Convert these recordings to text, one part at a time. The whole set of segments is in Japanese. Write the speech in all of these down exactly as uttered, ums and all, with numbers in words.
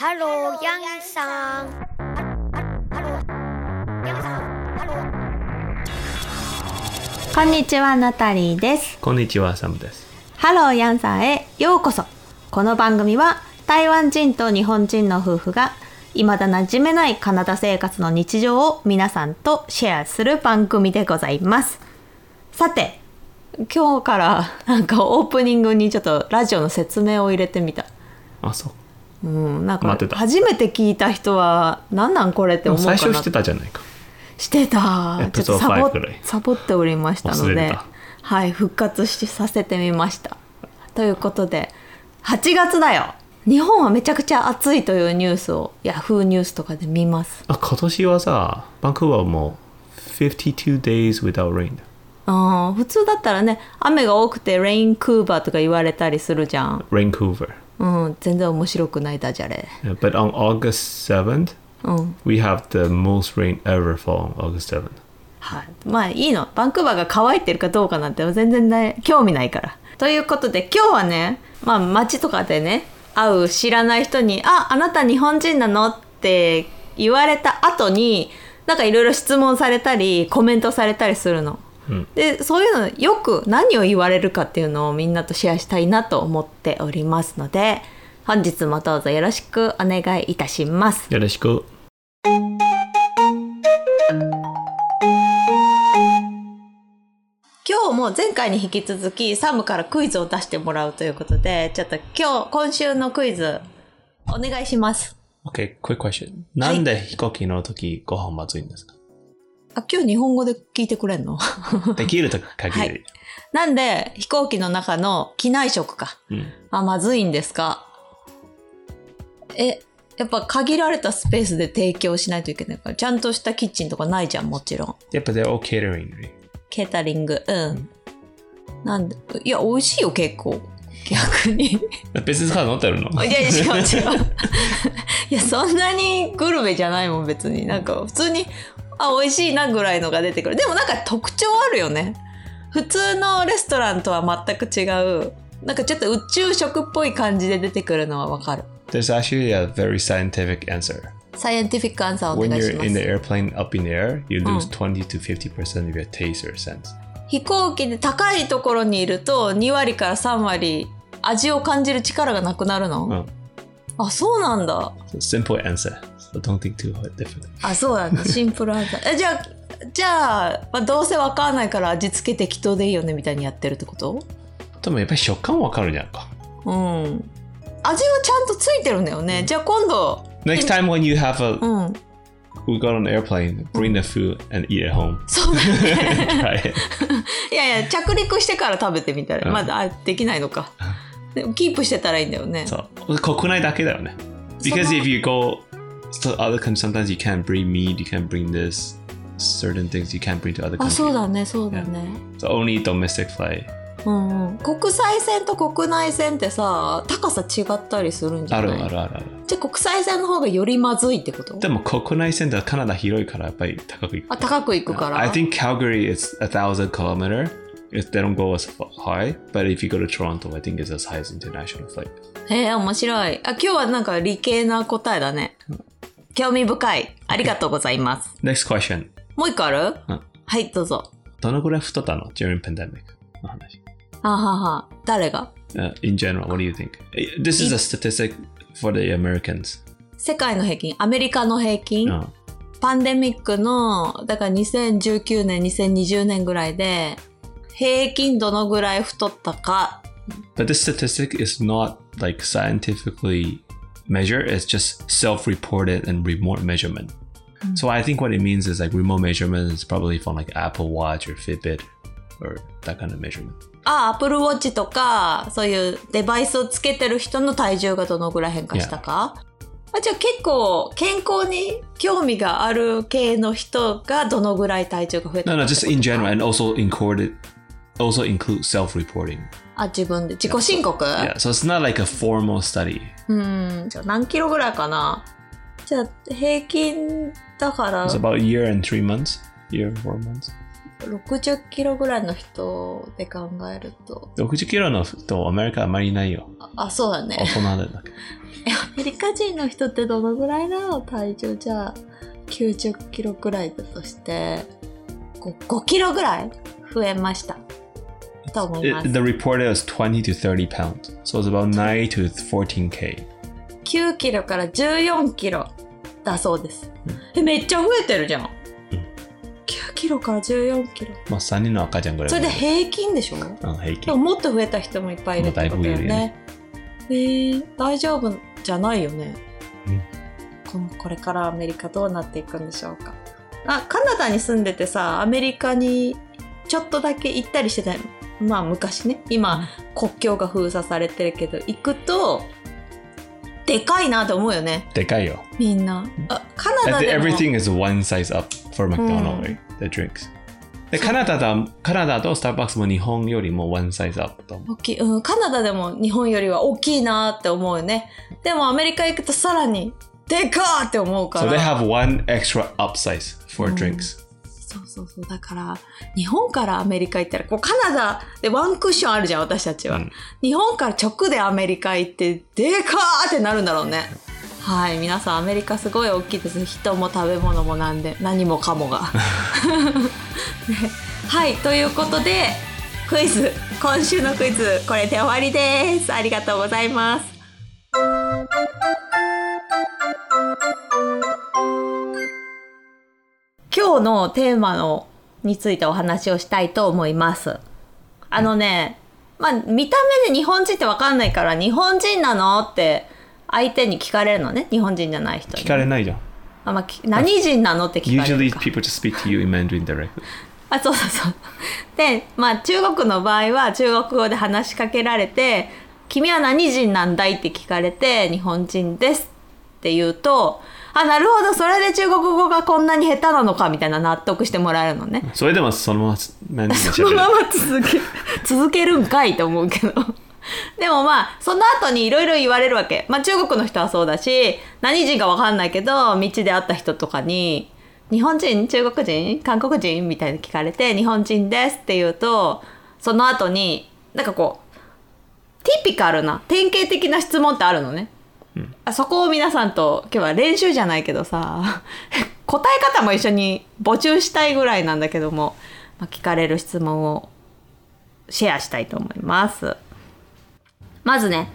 ハローヤンさん。こんにちは、ナタリーです。こんにちは、サムです。ハローヤンさんへようこそ。この番組は台湾人と日本人の夫婦が未だ馴染めないカナダ生活の日常を皆さんとシェアする番組でございます。さて、今日からなんかオープニングにちょっとラジオの説明を入れてみた。あ、そう。うん、なんか初めて聞いた人は何なんこれって思うかな。最初してたじゃないか。してた。エピソードごくらいサボっておりましたので、はい、復活しさせてみました。ということではちがつだよ。日本はめちゃくちゃ暑いというニュースをヤフーニュースとかで見ます。あ、今年はさ、バンクーバーもfifty-two days without rain。 あ、普通だったらね、雨が多くてレインクーバーとか言われたりするじゃん。レインクーバー、うん、全然面白くないダジャレ。 yeah, But on August seventh、うん、we have the most rain ever fall on August seventh。 はい、まあいいの。バンクーバーが乾いてるかどうかなんて全然、ね、興味ないから。ということで今日はね、まあ街とかでね、会う知らない人に、あ、あなた日本人なのって言われた後になんかいろいろ質問されたりコメントされたりするの、うん、でそういうのよく何を言われるかっていうのをみんなとシェアしたいなと思っておりますので、本日もどうぞよろしくお願いいたします。よろしく。今日も前回に引き続きサムからクイズを出してもらうということで、ちょっと今日今週のクイズお願いします。 OK、 quick question。 なんで飛行機の時ご飯まずいんですか？あ、今日日本語で聞いてくれんの？できると限り、はい、なんで飛行機の中の機内食か、うん、あ、まずいんですか？え、やっぱ限られたスペースで提供しないといけないから、ちゃんとしたキッチンとかないじゃん、もちろん。やっぱ they're all catering。 ケータリング、うん、うん、なんで、いや美味しいよ結構逆に。別にカード持ってるの？いや、違う違う。いや、そんなにグルメじゃないもん別に。なんか普通に、あ、美味しいなぐらいのが出てくる。でもなんか特徴あるよね。普通のレストランとは全く違う、なんかちょっと宇宙食っぽい感じで出てくるのはわかる。 There's actually a very scientific answer. Scientific answer お願いします。 When you're in the airplane up in the air, you lose、うん、twenty to fifty percent of your taste or sense。 飛行機で高いところにいるとtwo割からthree割味を感じる力がなくなるの、うん、あ、そうなんだ。 Simple answer。I don't think too different. あ、そうだね。シンプルアンサー。え、じゃあ、じゃあ、まあ、どうせ分からないから味付け適当でいいよねみたいにやってるってこと？でもやっぱり食感分かるじゃんか。うん、味はちゃんとついてるんだよね、うん、じゃあ今度 Next time when you have a、うん、we got on an airplane, bring the food and eat at home。 そうだね。いやいや、着陸してから食べてみたら、うん、まだできないのか。でもキープしてたらいいんだよね。そう、国内だけだよね。 Because if you go So other countries, sometimes you can't bring meat, you can't bring this, certain things you can't bring to other countries. あ、そうだね、そうだね。Yeah. So only domestic flight. うんうん。国際線と国内線ってさ、高さ違ったりするんじゃない？あるあるあるある。じゃあ国際線の方がよりまずいってこと？でも国内線ってカナダ広いからやっぱり高く行く。あ、高く行くから。I think Calgary is a thousand kilometer. If they don't go as high, but if you go to Toronto, I think it's as high as international flight. へー、面白い。あ、今日はなんか理系な答えだね。興味深い。ありがとうございます。Next question。もう一個ある？うん、はい、どうぞ。どのくらい太ったの during pandemic の話。あはは。誰が？ Uh, in general, what do you think? This is a statistic for the Americans. 世界の平均、アメリカの平均。うん、パンデミックの、だからにせんじゅうきゅうねん、にせんにじゅうねんぐらいで、平均どのぐらい太ったか。But this statistic is not like scientifically...measure is just self-reported and remote measurement. Mm-hmm. So I think what it means is like remote measurement is probably from like Apple Watch or Fitbit or that kind of measurement. あ、Apple Watch とかそういうデバイスをつけてる人の体重がどのぐらい変化したか。Yeah. あ、じゃあ結構健康に興味がある系の人がどのぐらい体重が増えたか。No, no, just in general and also included, also include self-reporting.あ、自分で自己申告？ Yeah, so it's not like a formal study. うん、じゃあ何キロぐらいかな？じゃあ平均だから。It's about a year and three months. Year and four months. ろくじゅっキロぐらいの人で考えると。ろくじゅっキロの人、アメリカあまりいないよ。あ、そうだね。大人だけ。アメリカ人の人ってどのぐらいなの？体重じゃあきゅうじゅっキロくらいだとしてごキロぐらい増えましたと思います。 The reported was twenty to thirty pounds, so it's about nine to fourteen k。 きゅうキロからじゅうよんキロだそうです。え、めっちゃ増えてるじゃん。きゅうキロからじゅうよんキロ、まあ、さんにんの赤ちゃんぐらい。それで平均でしょ、うん、平均。でももっと増えた人もいっぱいいるってことだよね。えー、大丈夫じゃないよね、うん、これからアメリカどうなっていくんでしょうか。あ、カナダに住んでてさ、アメリカにちょっとだけ行ったりしてた、まあ昔ね。今国境が封鎖されてるけど、行くとでかいなと思うよね。でかいよ、みんな。あ、カナダでも Everything is one size up for McDonald's、うん、the drinks。でカナダだ、カナダとスターバックスも日本よりもワンサイズアップと思う。大きい、うん、カナダでも日本よりは大きいなって思うよね。でもアメリカ行くとさらにでかーって思うから。So they have one extra upsize for drinks、うん。そうそうそう。だから日本からアメリカ行ったらこうカナダでワンクッションあるじゃん、私たちは、うん。日本から直でアメリカ行ってでかーってなるんだろうね。はい、皆さんアメリカすごい大きいです。人も食べ物もなんで何もかもが、ね、はい、ということでクイズ、今週のクイズこれで終わりです。ありがとうございます。今日のテーマのについてお話をしたいと思います。あのね、まあ、見た目で日本人って分かんないから、日本人なのって相手に聞かれるのね、日本人じゃない人に。聞かれないじゃん。あ、まあ、何人なのって聞かれるか。Usually people just speak to you in Mandarin directly。あ、そうそうそう。で、まあ中国の場合は中国語で話しかけられて、君は何人なんだいって聞かれて、日本人ですって言うと、あ、なるほど、それで中国語がこんなに下手なのかみたいな納得してもらえるのね。それでもそのまま何人そのまま続け続けるんかいと思うけど。でもまあその後にいろいろ言われるわけ。まあ中国の人はそうだし、何人か分かんないけど道で会った人とかに日本人、中国人、韓国人みたいに聞かれて、日本人ですって言うと、その後になんかこうティピカルな典型的な質問ってあるのね、うん、あそこを皆さんと今日は練習じゃないけどさ答え方も一緒に募集したいぐらいなんだけども、まあ、聞かれる質問をシェアしたいと思います。まずね、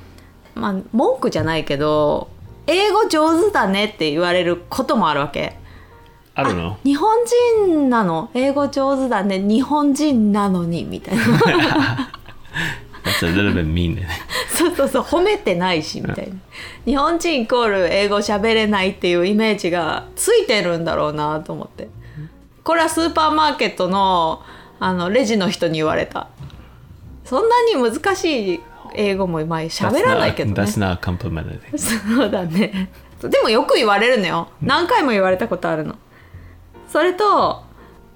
まあ、文句じゃないけど、英語上手だねって言われることもあるわけ。あるの？日本人なの？英語上手だね。日本人なのにみたいな。That's a little bit mean. そうそうそう、褒めてないしみたいな。日本人イコール英語喋れないっていうイメージがついてるんだろうなと思って。これはスーパーマーケットの、あのレジの人に言われた。そんなに難しい。英語も今喋らないけどね。That's not a compliment. そうだね。でもよく言われるのよ。何回も言われたことあるの。それと、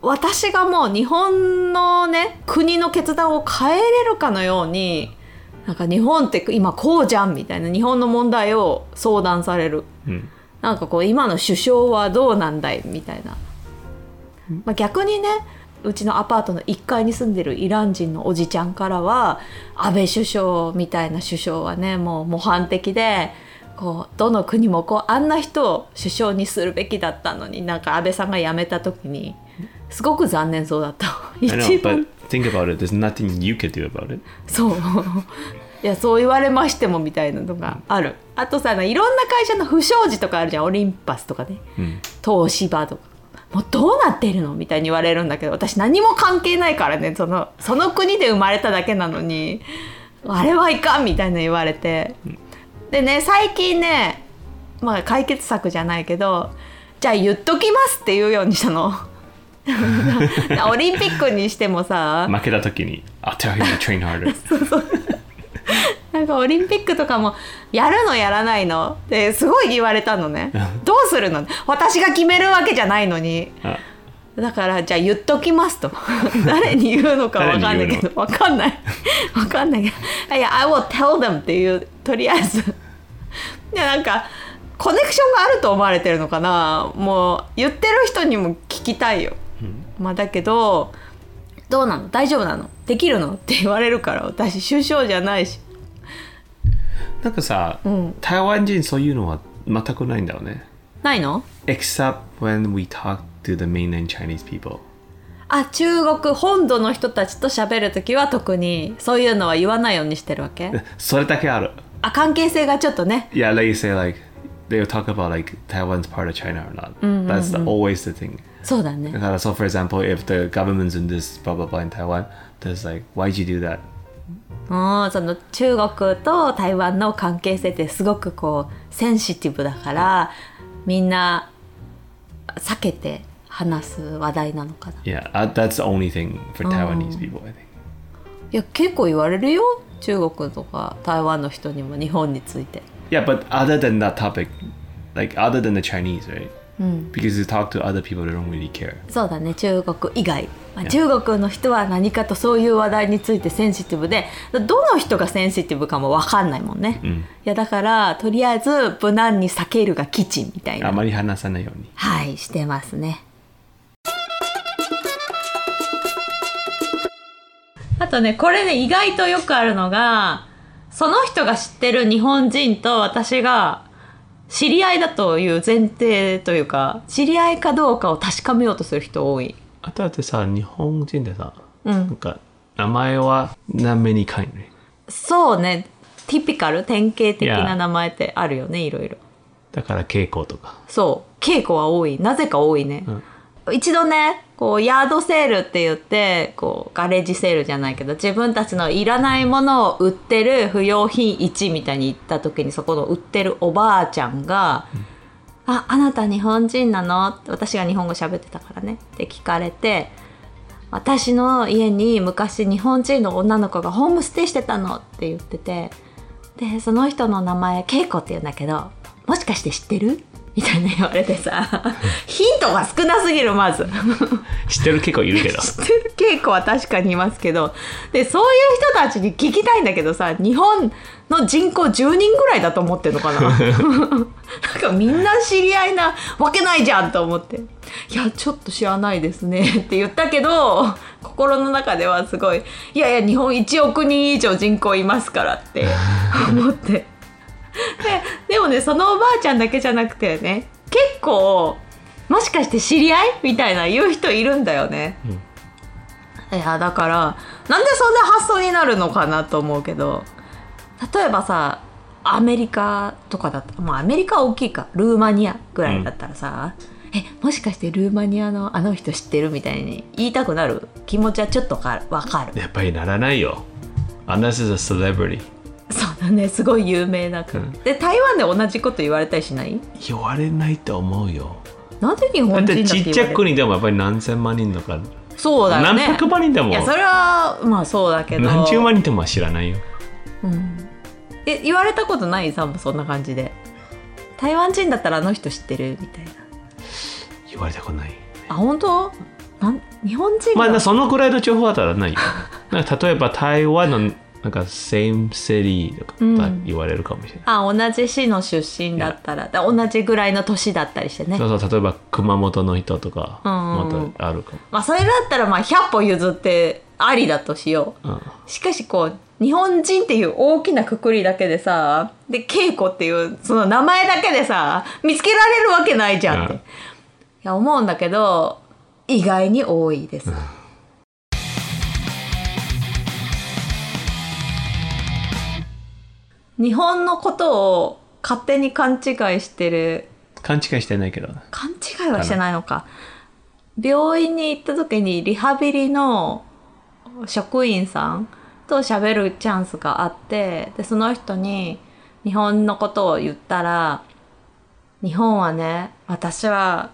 私がもう日本のね、国の決断を変えれるかのように、なんか日本って今こうじゃんみたいな日本の問題を相談される。うん、なんかこう今の首相はどうなんだいみたいな。まあ、逆にね。うちのアパートのいっかいに住んでるイラン人のおじちゃんからは、安倍首相みたいな首相はね、もう模範的で、こうどの国もこうあんな人を首相にするべきだったのに、なんか安倍さんが辞めた時にすごく残念そうだった。一番。I know, but think about it. There's nothing you can do about it. そう。いや、そう言われましてもみたいなのがある。あとさ、いろんな会社の不祥事とかあるじゃん。オリンパスとかね、うん、東芝とか。もうどうなってるのみたいに言われるんだけど、私何も関係ないからね、その、その国で生まれただけなのにあれはいかんみたいな言われて、でね、最近ね、まあ解決策じゃないけど、じゃあ言っときますって言うようにしたのオリンピックにしてもさ、負けた時に I'll tell you to train harder そうそうなんかオリンピックとかもやるのやらないのってすごい言われたのねどうするの、私が決めるわけじゃないのに。あ、だからじゃあ言っときますと誰に言うのか分かんないけど分かんない分かんないけど、いや I will tell them っていう、とりあえずでなんかコネクションがあると思われてるのかな、もう言ってる人にも聞きたいよ、うん、まあだけどどうなの、大丈夫なの、できるのって言われるから、私首相じゃないしなんかさ、うん、台湾人そういうのは全くないんだよね。ないの？ Except when we talk to the mainland Chinese people。 あ、中国本土の人たちと喋るときは特にそういうのは言わないようにしてるわけ？それだけある。あ、関係性がちょっとね。 Yeah, like you say, like they'll talk about like Taiwan's part of China or not、うんうんうん、That's the, always the thing。 そうだね。だから、so for example, if the government's in this blah blah blah in Taiwan, there's like, why'd you do that?その中国と台湾の関係性ってすごくこうセンシティブだから、みんな避けて話す話題なのかな。Yeah, that's the only thing for Taiwanese people, I think. いや、結構言われるよ。中国とか台湾の人にも日本について。Yeah, but other than that topic, like other than the Chinese, right?うん、Because you talk to other people that don't really care. そうだね、中国以外、まあ、中国の人は何かとそういう話題についてセンシティブで、どの人がセンシティブかも分かんないもんね、うん、いやだからとりあえず無難に避けるが吉みたいな、あまり話さないように、はい、してますね。あとね、これね、意外とよくあるのが、その人が知ってる日本人と私が知り合いだという前提というか、知り合いかどうかを確かめようとする人多い。あとだってさ、日本人でさ、うん、なんか名前は何名にかいね。そうね、ティピカル、典型的な名前ってあるよね、いろいろ。だから稽古とか。そう、稽古は多い。なぜか多いね、うん、一度ね、こうヤードセールって言って、こうガレージセールじゃないけど、自分たちのいらないものを売ってる不要品市みたいに行った時に、そこの売ってるおばあちゃんが、うん、あ、あなた日本人なの？私が日本語喋ってたからねって聞かれて、私の家に昔日本人の女の子がホームステイしてたのって言ってて、でその人の名前恵子って言うんだけど、もしかして知ってる？みたいな言われてさ、ヒントが少なすぎる、まず。知ってる稽古いるけど。知ってる稽古は確かにいますけど、でそういう人たちに聞きたいんだけどさ、日本の人口じゅうにんぐらいだと思ってるのかな。なんかみんな知り合いなわけないじゃんと思って。いや、ちょっと知らないですねって言ったけど、心の中ではすごい、いやいや日本いちおく人以上人口いますからって思って。で, でもね、そのおばあちゃんだけじゃなくてね、結構もしかして知り合いみたいな言う人いるんだよね、うん、いやだからなんでそんな発想になるのかなと思うけど、例えばさ、アメリカとかだったら、まあ、アメリカ大きいか、ルーマニアぐらいだったらさ、うん、え、もしかしてルーマニアのあの人知ってるみたいに言いたくなる気持ちはちょっとかわかる。やっぱりならないよ。 Unless it's a celebrity。そうだね、すごい有名だから、うん、で台湾で同じこと言われたりしない？言われないと思うよ。なんで日本人だって言われる？だってちっちゃい国でもやっぱり何千万人とか。そうだよね、何百万人でも。いやそれはまあそうだけど、何十万人でもは知らないよ、うん、え、言われたことない？サム、そんな感じで台湾人だったらあの人知ってるみたいな言われたことない、ね、あ、本当？なん日本人が、まあ、そのくらいの情報だったらないよ。なんか例えば台湾のなんか same city とか言われるかもしれない、うん、あ、同じ市の出身だったら、同じぐらいの年だったりしてね。そうそう、例えば熊本の人とか、うん、またあるかも、まあ、それだったらまあひゃく歩譲ってありだとしよう、うん、しかしこう日本人っていう大きな括りだけでさ、で稽古っていうその名前だけでさ見つけられるわけないじゃんって、うん、いや思うんだけど、意外に多いです、うん。日本のことを勝手に勘違いしてる。勘違いしてないけど。勘違いはしてないのか。病院に行った時にリハビリの職員さんと喋るチャンスがあって、でその人に日本のことを言ったら、日本はね、私は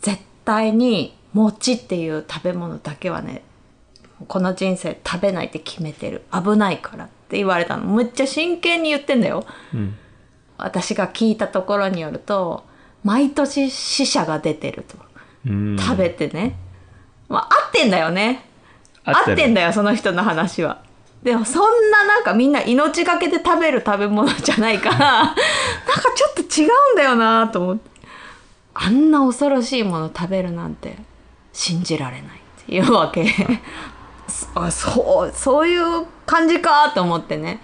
絶対に餅っていう食べ物だけはね、この人生食べないって決めてる、危ないからって言われたの。めっちゃ真剣に言ってんだよ、うん、私が聞いたところによると、毎年死者が出てると、うん、食べてね、まあ、合ってんだよね、合ってる、合ってんだよその人の話は。でもそんな、なんかみんな命がけで食べる食べ物じゃないからなんかちょっと違うんだよなと思って、あんな恐ろしいもの食べるなんて信じられないっていうわけ。あ、そう、そういう感じかと思ってね。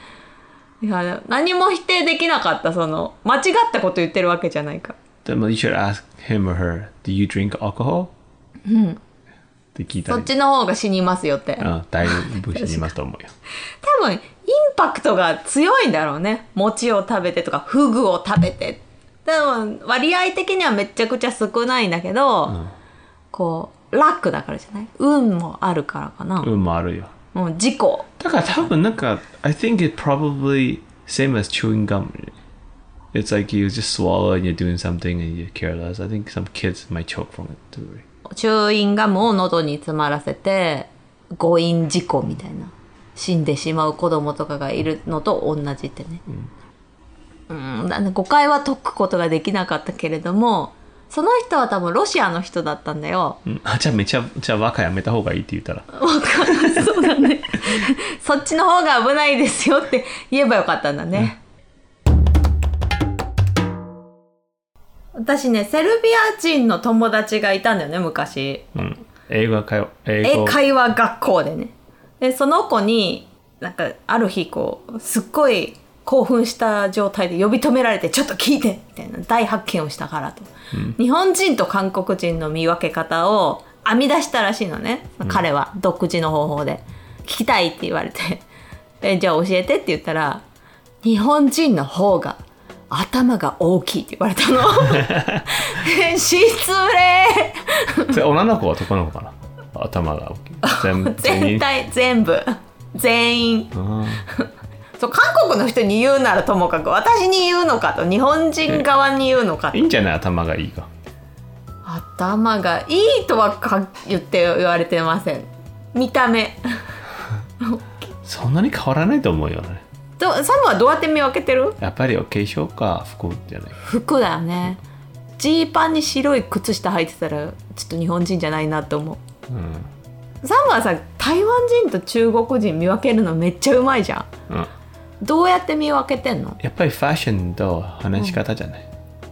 いや何も否定できなかった。その間違ったこと言ってるわけじゃないか。でも you should ask him or her, do you drink alcohol? うん。って聞いた。そっちの方が死にますよって。うん、だいぶ死にますと思うよ。多分インパクトが強いんだろうね。餅を食べてとかフグを食べて。でも割合的にはめちゃくちゃ少ないんだけど、うん、こうラックだからじゃない。運もあるからかな。運もあるよ。もう事故。だから多分なんか I think it probably same as chewing gum. It's like you just swallow and you're doing something and you're careless. I think some kids might choke from it too. チューインガムを喉に詰まらせて誤飲事故みたいな死んでしまう子供とかがいるのと同じってね。うん、うん、だから誤解は解くことができなかったけれども。その人は多分ロシアの人だったんだよ、うん、あじゃあめちゃめちゃ和歌やめた方がいいって言ったら分かんないそうだねそっちの方が危ないですよって言えばよかったんだね、うん、私ねセルビア人の友達がいたんだよね昔、うん、英語会話、英語会話学校でねでその子になんかある日こうすっごい興奮した状態で呼び止められてちょっと聞いてみたいな大発見をしたからと、うん、日本人と韓国人の見分け方を編み出したらしいのね、うん、彼は独自の方法で聞きたいって言われてえじゃあ教えてって言ったら日本人の方が頭が大きいって言われたの失礼それ女の子は男の子かな頭が大きい 全, 全体全部全員そう韓国の人に言うならともかく私に言うのかと日本人側に言うのかと、ね、いいんじゃない頭がいいか頭がいいとはか言って言われてません見た目そんなに変わらないと思うよねどサムはどうやって見分けてるやっぱりお化粧か服じゃない服だよねジーパンに白い靴下履いてたらちょっと日本人じゃないなと思う、うんサムはさ台湾人と中国人見分けるのめっちゃうまいじゃん、うんどうやって見分けてんの？やっぱりファッションと話し方じゃない、うん、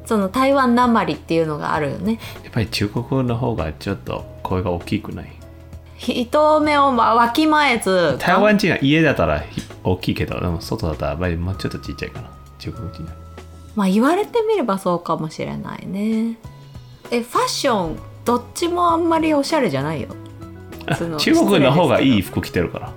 その台湾なまりっていうのがあるよねやっぱり中国の方がちょっと声が大きくない人目をわきまえず台湾人は家だったら大きいけどでも外だったらやっぱりもうちょっとちっちゃいかな中国人はまあ言われてみればそうかもしれないねえファッションどっちもあんまりおしゃれじゃないよその中国の方がいい服着てるから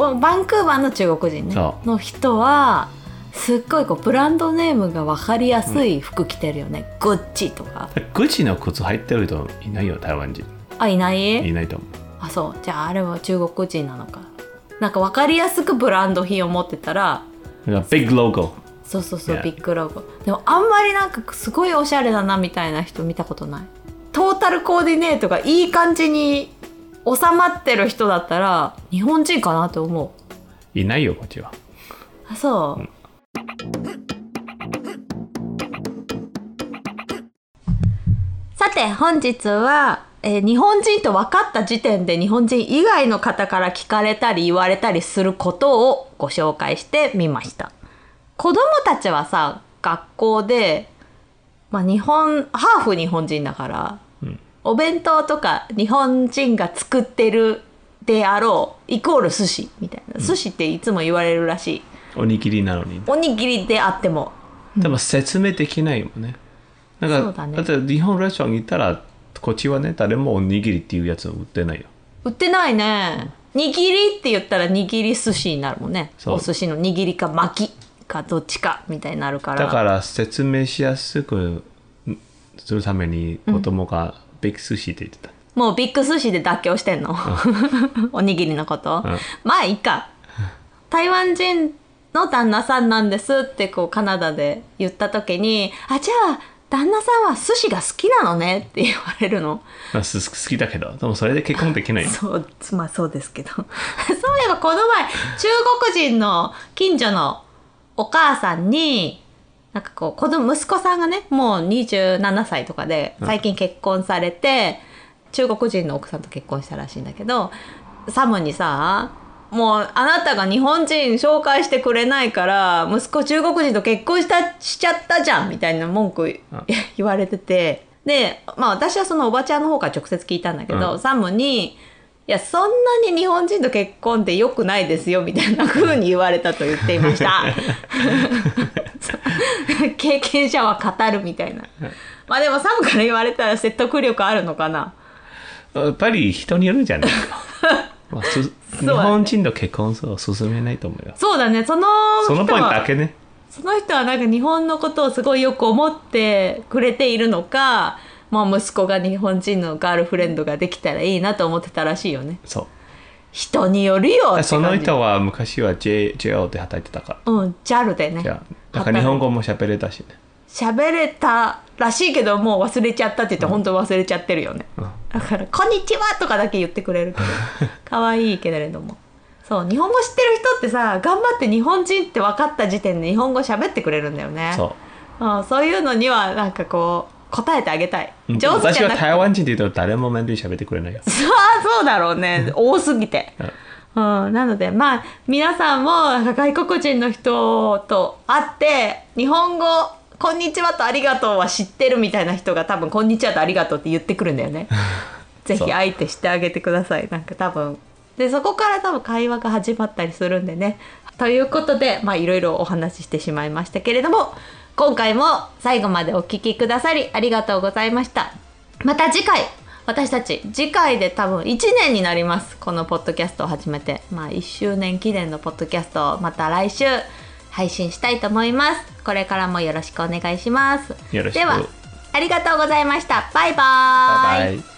バンクーバーの中国人、ね、の人はすっごいこうブランドネームが分かりやすい服着てるよね、うん、グッチとかグッチの靴入ってる人いないよ台湾人あいないいないと思うあそうじゃああれは中国人なのかなんか分かりやすくブランド品を持ってたらビッグロゴそうそうそう、yeah. ビッグロゴでもあんまりなんかすごいおしゃれだなみたいな人見たことないトータルコーディネートがいい感じに収まってる人だったら日本人かなと思ういないよこっちはあそう、うん、さて本日は、えー、日本人と分かった時点で日本人以外の方から聞かれたり言われたりすることをご紹介してみました子供たちはさ学校で、まあ、日本ハーフ日本人だからお弁当とか日本人が作ってるであろうイコール寿司みたいな、うん、寿司っていつも言われるらしいおにぎりなのにおにぎりであってもでも説明できないもんねなんかそうだねだって日本レストラン行ったらこっちはね誰もおにぎりっていうやつ売ってないよ売ってないね握りって言ったら握り寿司になるもんねお寿司の握りか巻きかどっちかみたいになるからだから説明しやすくするために子供が、うんビッグ寿司って言ってたもうビッグ寿司で妥協してんの、うん、おにぎりのこと、うん、まあいいか台湾人の旦那さんなんですってこうカナダで言った時にあじゃあ旦那さんは寿司が好きなのねって言われるの、まあ、好きだけどでもそれで結婚できないそうまあそうですけどそういえばこの前中国人の近所のお母さんになんかこう子供息子さんがねもうにじゅうななさいとかで最近結婚されて、うん、中国人の奥さんと結婚したらしいんだけどサムにさもうあなたが日本人紹介してくれないから息子中国人と結婚したしちゃったじゃんみたいな文句、うん、言われててで、まあ、私はそのおばちゃんの方から直接聞いたんだけど、うん、サムにいやそんなに日本人と結婚って良くないですよみたいな風に言われたと言っていました経験者は語るみたいな。まあでもサムから言われたら説得力あるのかな。やっぱり人によるんじゃないか、まあすね、日本人と結婚を勧めないと思うよ。そうだね、その人はそのポイントだけね。その人はなんか日本のことをすごいよく思ってくれているのか、まあ、息子が日本人のガールフレンドができたらいいなと思ってたらしいよね。そう、人によるよ。その人は昔は ジェイエーエル で働いてたから、うん、ジャル でね。だから日本語も喋れたしね。喋れたらしいけどもう忘れちゃったって言って、うん、本当忘れちゃってるよね、うん、だからこんにちはとかだけ言ってくれるけど可愛いけれども。そう、日本語知ってる人ってさ、頑張って日本人って分かった時点で日本語喋ってくれるんだよね。そう、うん、そういうのにはなんかこう答えてあげたい。上手じゃなくて。私は台湾人って言うと誰も面で喋ってくれないよ。そうだろうね。多すぎて。うんうん、なのでまあ皆さんも外国人の人と会って日本語こんにちはとありがとうは知ってるみたいな人が多分こんにちはとありがとうって言ってくるんだよね。ぜひ相手してあげてください。なんか多分でそこから多分会話が始まったりするんでね。ということでまあいろいろお話ししてしまいましたけれども。今回も最後までお聞きくださりありがとうございました。また次回、私たち次回で多分いちねんになります。このポッドキャストを始めて、まあいっしゅうねん記念のポッドキャストをまた来週配信したいと思います。これからもよろしくお願いします。よろしく。では、ありがとうございました。バイバーイ。バイバイ。